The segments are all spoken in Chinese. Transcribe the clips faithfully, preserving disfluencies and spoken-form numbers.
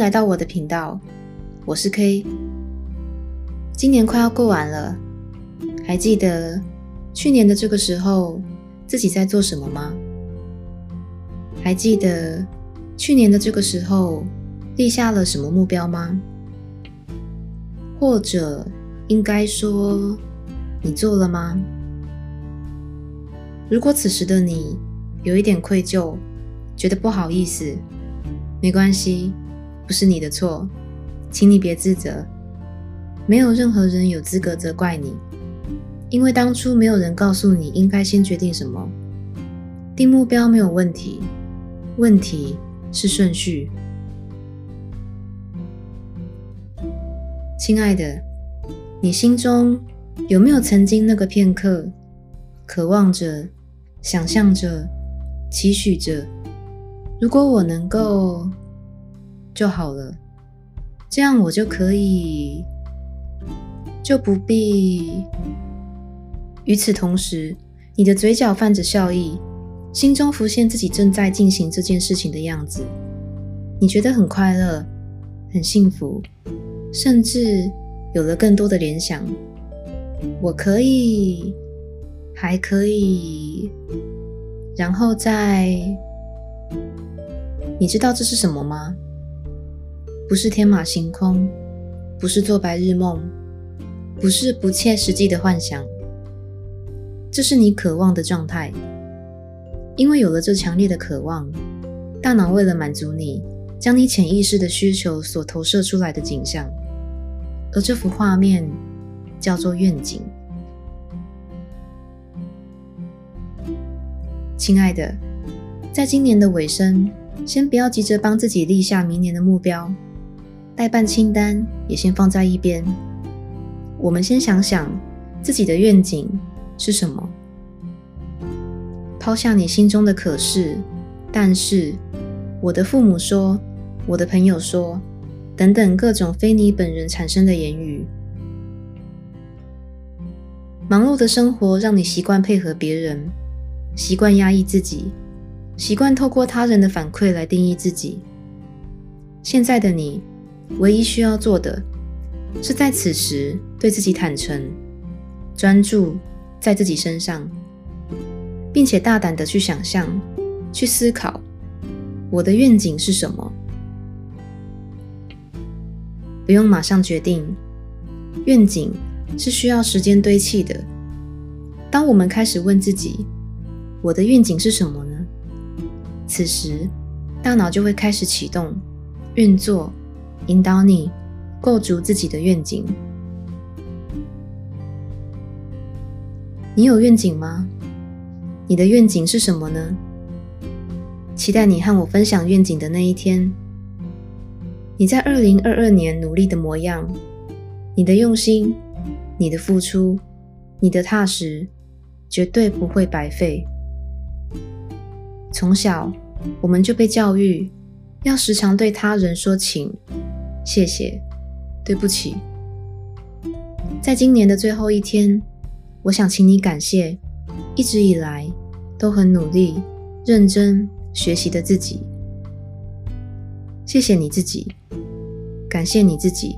来到我的频道，我是 K。 今年快要过完了，还记得去年的这个时候自己在做什么吗？还记得去年的这个时候立下了什么目标吗？或者应该说，你做了吗？如果此时的你有一点愧疚，觉得不好意思，没关系，不是你的错，请你别自责，没有任何人有资格责怪你，因为当初没有人告诉你应该先决定什么。定目标没有问题，问题是顺序。亲爱的，你心中有没有曾经那个片刻，渴望着，想象着，期许着，如果我能够就好了，这样我就可以，就不必。与此同时，你的嘴角泛着笑意，心中浮现自己正在进行这件事情的样子，你觉得很快乐，很幸福，甚至有了更多的联想。我可以，还可以，然后再……你知道这是什么吗？不是天马行空，不是做白日梦，不是不切实际的幻想，这是你渴望的状态。因为有了这强烈的渴望，大脑为了满足你，将你潜意识的需求所投射出来的景象，而这幅画面叫做愿景。亲爱的，在今年的尾声，先不要急着帮自己立下明年的目标，代办清单也先放在一边。我们先想想自己的愿景是什么，抛下你心中的可是、但是、我的父母说、我的朋友说等等各种非你本人产生的言语。忙碌的生活让你习惯配合别人，习惯压抑自己，习惯透过他人的反馈来定义自己。现在的你，唯一需要做的，是在此时对自己坦诚，专注在自己身上，并且大胆的去想象，去思考，我的愿景是什么？不用马上决定，愿景是需要时间堆砌的。当我们开始问自己，我的愿景是什么呢？此时，大脑就会开始启动、运作，引导你构筑自己的愿景。你有愿景吗？你的愿景是什么呢？期待你和我分享愿景的那一天，你在二零二二年努力的模样，你的用心、你的付出、你的踏实，绝对不会白费。从小我们就被教育要时常对他人说请、谢谢、对不起。在今年的最后一天，我想请你感谢一直以来都很努力认真学习的自己。谢谢你自己，感谢你自己，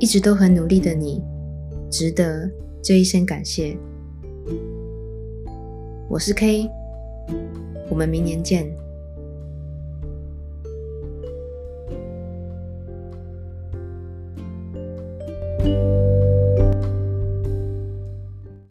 一直都很努力的你值得这一声感谢。我是 K， 我们明年见。